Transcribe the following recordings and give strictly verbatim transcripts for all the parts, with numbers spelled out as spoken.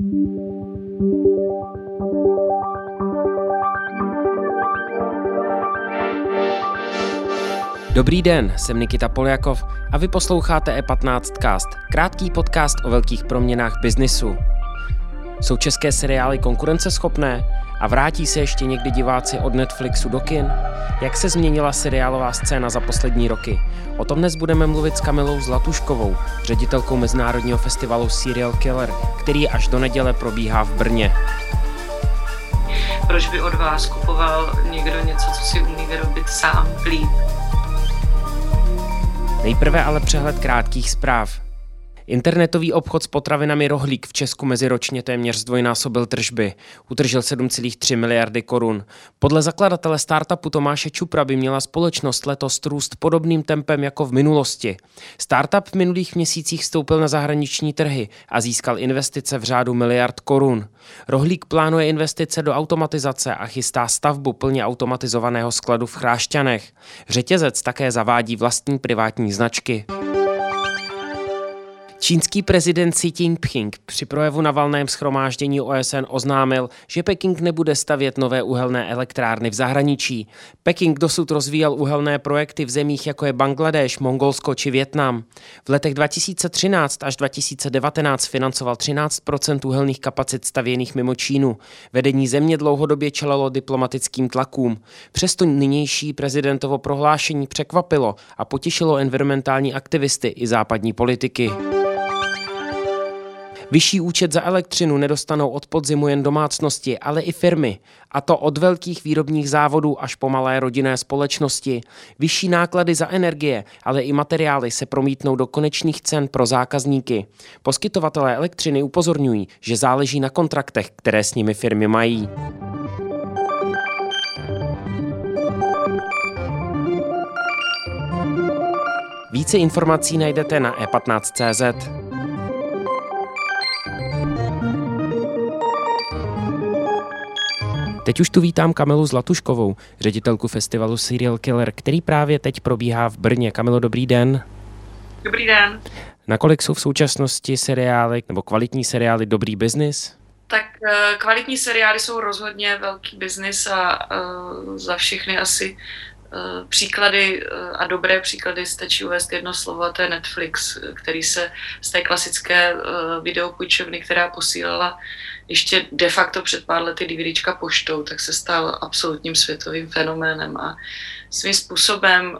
Dobrý den, jsem Nikita Polyakov a vy posloucháte E patnáct Cast, krátký podcast o velkých proměnách biznisu. Jsou české seriály konkurenceschopné a vrátí se ještě někdy diváci od Netflixu do kin? Jak se změnila seriálová scéna za poslední roky? O tom dnes budeme mluvit s Kamilou Zlatuškovou, ředitelkou mezinárodního festivalu Serial Killer, který až do neděle probíhá v Brně. Proč by od vás kupoval někdo něco, co si umí vyrobit sám líp? Nejprve ale přehled krátkých zpráv. Internetový obchod s potravinami Rohlík v Česku meziročně téměř zdvojnásobil tržby. Utržil sedm celá tři miliardy korun. Podle zakladatele startupu Tomáše Čupra by měla společnost letos růst podobným tempem jako v minulosti. Startup v minulých měsících vstoupil na zahraniční trhy a získal investice v řádu miliard korun. Rohlík plánuje investice do automatizace a chystá stavbu plně automatizovaného skladu v Chrášťanech. Řetězec také zavádí vlastní privátní značky. Čínský prezident Xi Jinping při projevu na valném shromáždění O S N oznámil, že Peking nebude stavět nové uhelné elektrárny v zahraničí. Peking dosud rozvíjel uhelné projekty v zemích jako je Bangladéš, Mongolsko či Vietnam. V letech dva tisíce třináct až dva tisíce devatenáct financoval třináct procent uhelných kapacit stavěných mimo Čínu. Vedení země dlouhodobě čelilo diplomatickým tlakům. Přesto nynější prezidentovo prohlášení překvapilo a potěšilo environmentální aktivisty i západní politiky. Vyšší účet za elektřinu nedostanou od podzimu jen domácnosti, ale i firmy. A to od velkých výrobních závodů až po malé rodinné společnosti. Vyšší náklady za energie, ale i materiály se promítnou do konečných cen pro zákazníky. Poskytovatelé elektřiny upozorňují, že záleží na kontraktech, které s nimi firmy mají. Více informací najdete na e patnáct tečka cz. Teď už tu vítám Kamilu Zlatuškovou, ředitelku festivalu Serial Killer, který právě teď probíhá v Brně. Kamilo, dobrý den. Dobrý den. Nakolik jsou v současnosti seriály nebo kvalitní seriály dobrý biznis? Tak kvalitní seriály jsou rozhodně velký biznis a uh, za všechny asi uh, příklady uh, a dobré příklady stačí uvést jedno slovo, a to je Netflix, který se z té klasické uh, videopůjčovny, která posílala ještě de facto před pár lety DVDčka poštou, tak se stal absolutním světovým fenoménem a svým způsobem uh,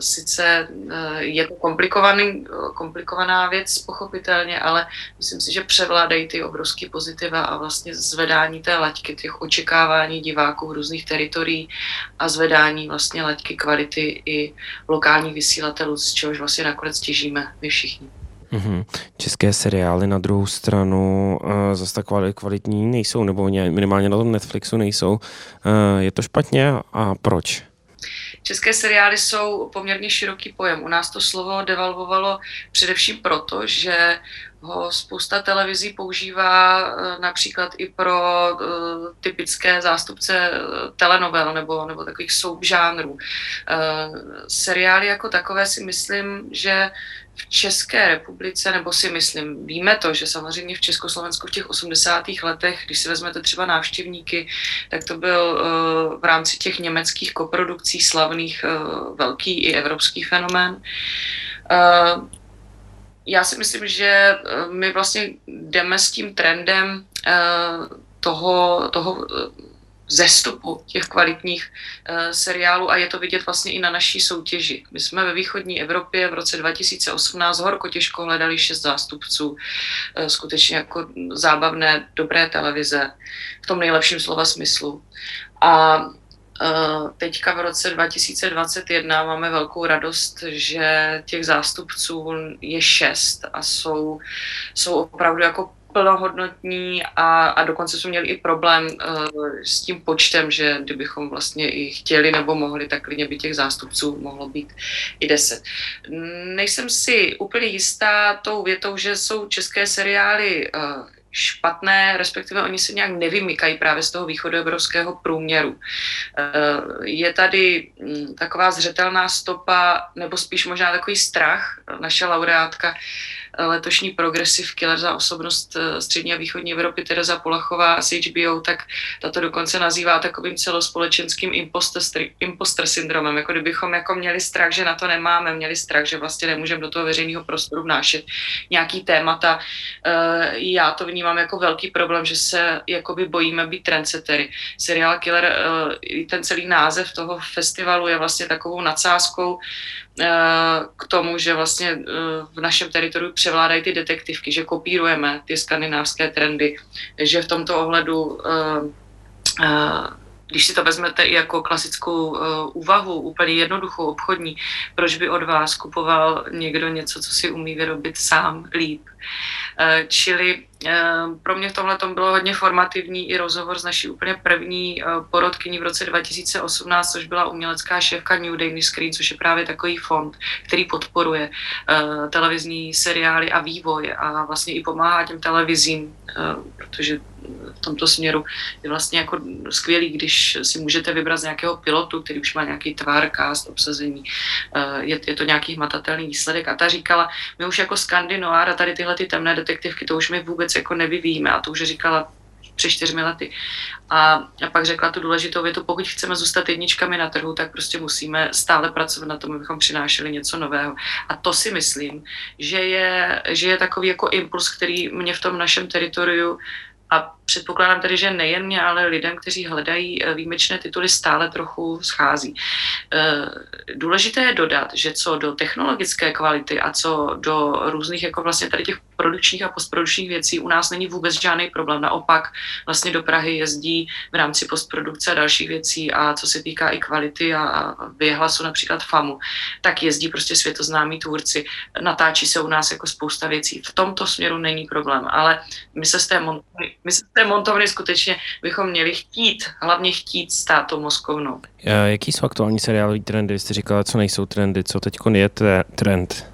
sice uh, je to komplikovaný, komplikovaná věc pochopitelně, ale myslím si, že převládají ty obrovský pozitiva a vlastně zvedání té laťky, těch očekávání diváků v různých teritorií a zvedání vlastně laťky kvality i lokálních vysílatelů, z čehož vlastně nakonec těžíme my všichni. Uhum. České seriály na druhou stranu uh, zase tak kvalitní nejsou, nebo minimálně na tom Netflixu nejsou. Uh, je to špatně a proč? České seriály jsou poměrně široký pojem. U nás to slovo devalvovalo především proto, že ho spousta televizí používá například i pro uh, typické zástupce telenovel nebo, nebo takových soubžánrů. Uh, seriály jako takové si myslím, že v České republice, nebo si myslím, víme to, že samozřejmě v Československu v těch osmdesátých letech, když si vezmete třeba návštěvníky, tak to byl uh, v rámci těch německých koprodukcí slavných uh, velký i evropský fenomén. Uh, Já si myslím, že my vlastně jdeme s tím trendem toho, toho zestupu těch kvalitních seriálů a je to vidět vlastně i na naší soutěži. My jsme ve východní Evropě v roce dva tisíce osmnáct horko těžko hledali šest zástupců skutečně jako zábavné, dobré televize v tom nejlepším slova smyslu. A teďka v roce dva tisíce dvacet jedna máme velkou radost, že těch zástupců je šest a jsou, jsou opravdu jako plnohodnotní a, a dokonce jsme měli i problém uh, s tím počtem, že kdybychom vlastně i chtěli nebo mohli, tak klidně by těch zástupců mohlo být i deset. Nejsem si úplně jistá tou větou, že jsou české seriály uh, špatné, respektive oni se nějak nevymykají právě z toho východoevropského průměru. Je tady taková zřetelná stopa, nebo spíš možná takový strach, naše laureátka letošní progressive killer za osobnost střední a východní Evropy Tereza Polachová z H B O, tak tato dokonce nazývá takovým celospolečenským imposter syndromem. Jako kdybychom jako měli strach, že na to nemáme, měli strach, že vlastně nemůžeme do toho veřejného prostoru vnášet nějaký témata. Já to vnímám jako velký problém, že se jakoby bojíme být trendsettery. Serial Killer, ten celý název toho festivalu je vlastně takovou nadsázkou k tomu, že vlastně v našem teritoriu převládají ty detektivky, že kopírujeme ty skandinávské trendy, že v tomto ohledu, když si to vezmete i jako klasickou úvahu, úplně jednoduchou, obchodní, proč by od vás kupoval někdo něco, co si umí vyrobit sám líp. Čili pro mě v tomhle tom bylo hodně formativní i rozhovor s naší úplně první porotkyní v roce dva tisíce osmnáct, což byla umělecká šéfka New Day in Screen, což je právě takový fond, který podporuje televizní seriály a vývoj a vlastně i pomáhá těm televizím, protože v tomto směru je vlastně jako skvělý, když si můžete vybrat z nějakého pilotu, který už má nějaký tvar, cast, obsazení, je, je to nějaký hmatatelný výsledek. A ta říkala, my už jako skandinoár a tady tyhle ty temné detektivky, to už my vůbec jako nevyvíjíme, a to už říkala před čtyřmi lety. A, a pak řekla tu důležitou větu, pokud chceme zůstat jedničkami na trhu, tak prostě musíme stále pracovat na tom, abychom přinášeli něco nového. A to si myslím, že je, že je takový jako impuls, který mě v tom našem teritoriu a předpokládám tady, že nejen mě, ale lidem, kteří hledají výjimečné tituly, stále trochu schází. Důležité je dodat, že co do technologické kvality a co do různých jako vlastně tady těch produkčních a postprodukčních věcí u nás není vůbec žádný problém. Naopak vlastně do Prahy jezdí v rámci postprodukce a dalších věcí a co se týká i kvality a vyhlasu například FAMU, tak jezdí prostě světoznámí tvůrci, natáčí se u nás jako spousta věcí. V tomto směru není problém, ale my se z té monty, my se té montovny skutečně bychom měli chtít, hlavně chtít stát tou mozkovnou. Jaký jsou aktuální seriálový trendy? Vy jste říkala, co nejsou trendy, co teď je t- trend?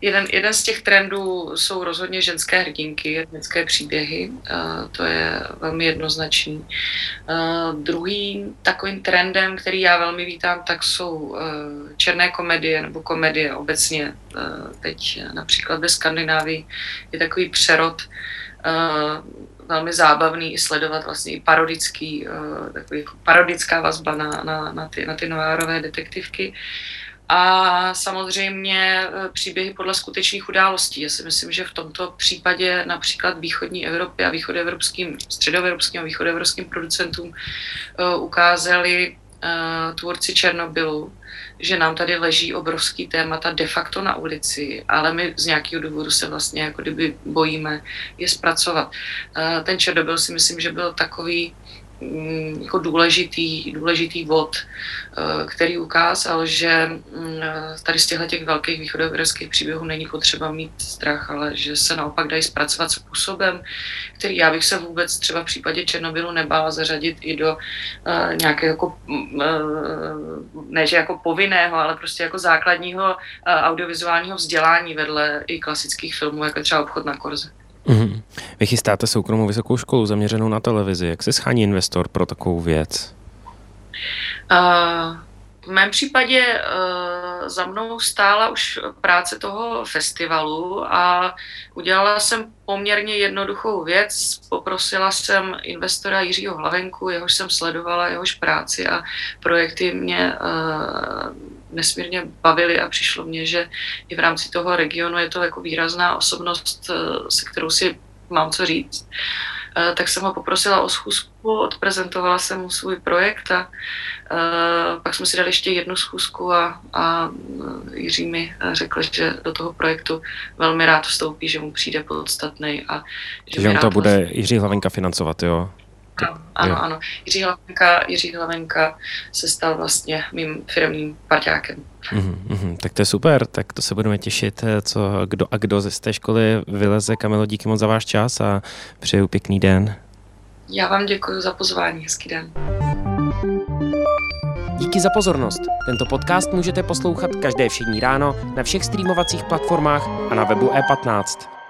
Jeden, jeden z těch trendů jsou rozhodně ženské hrdinky, ženské příběhy, to je velmi jednoznačný. Druhým takovým trendem, který já velmi vítám, tak jsou černé komedie nebo komedie obecně. Teď například ve Skandinávii je takový přerod, velmi zábavný i sledovat, vlastně i parodický, takový jako parodická vazba na, na, na, ty, na ty noárové detektivky. A samozřejmě příběhy podle skutečných událostí. Já si myslím, že v tomto případě například východní Evropě a východoevropským, středoevropským a východoevropským producentům ukázali tvůrci Černobylu, že nám tady leží obrovský témata de facto na ulici, ale my z nějakého důvodu se vlastně jako kdyby bojíme je zpracovat. Ten Černobyl si myslím, že byl takový jako důležitý, důležitý bod, který ukázal, že tady z těchto těch velkých východoevropských příběhů není potřeba mít strach, ale že se naopak dají zpracovat způsobem, který já bych se vůbec třeba v případě Černobylu nebála zařadit i do nějakého, jako, ne že jako povinného, ale prostě jako základního audiovizuálního vzdělání vedle i klasických filmů, jako třeba Obchod na korze. Mm-hmm. Vy chystáte soukromou vysokou školu zaměřenou na televizi. Jak se shání investor pro takovou věc? Uh, v mém případě uh, za mnou stála už práce toho festivalu a udělala jsem poměrně jednoduchou věc. Poprosila jsem investora Jiřího Hlavenku, jehož jsem sledovala, jehož práci a projekty mě uh, nesmírně bavili a přišlo mně, že i v rámci toho regionu je to jako výrazná osobnost, se kterou si mám co říct. Tak jsem ho poprosila o schůzku, odprezentovala jsem mu svůj projekt a pak jsme si dali ještě jednu schůzku a, a Jiří mi řekl, že do toho projektu velmi rád vstoupí, že mu přijde podstatnej. A že, že on to bude vstoupí. Jiří Hlavenka financovat, jo? Ano, ano, ano. Jiří Hlavenka, Jiří Hlavenka se stal vlastně mým firemním parťákem. Mm, mm, tak to je super, tak to se budeme těšit, co kdo a kdo z té školy vyleze. Kamilo, díky moc za váš čas a přeju pěkný den. Já vám děkuji za pozvání, hezký den. Díky za pozornost. Tento podcast můžete poslouchat každé všední ráno na všech streamovacích platformách a na webu E patnáct.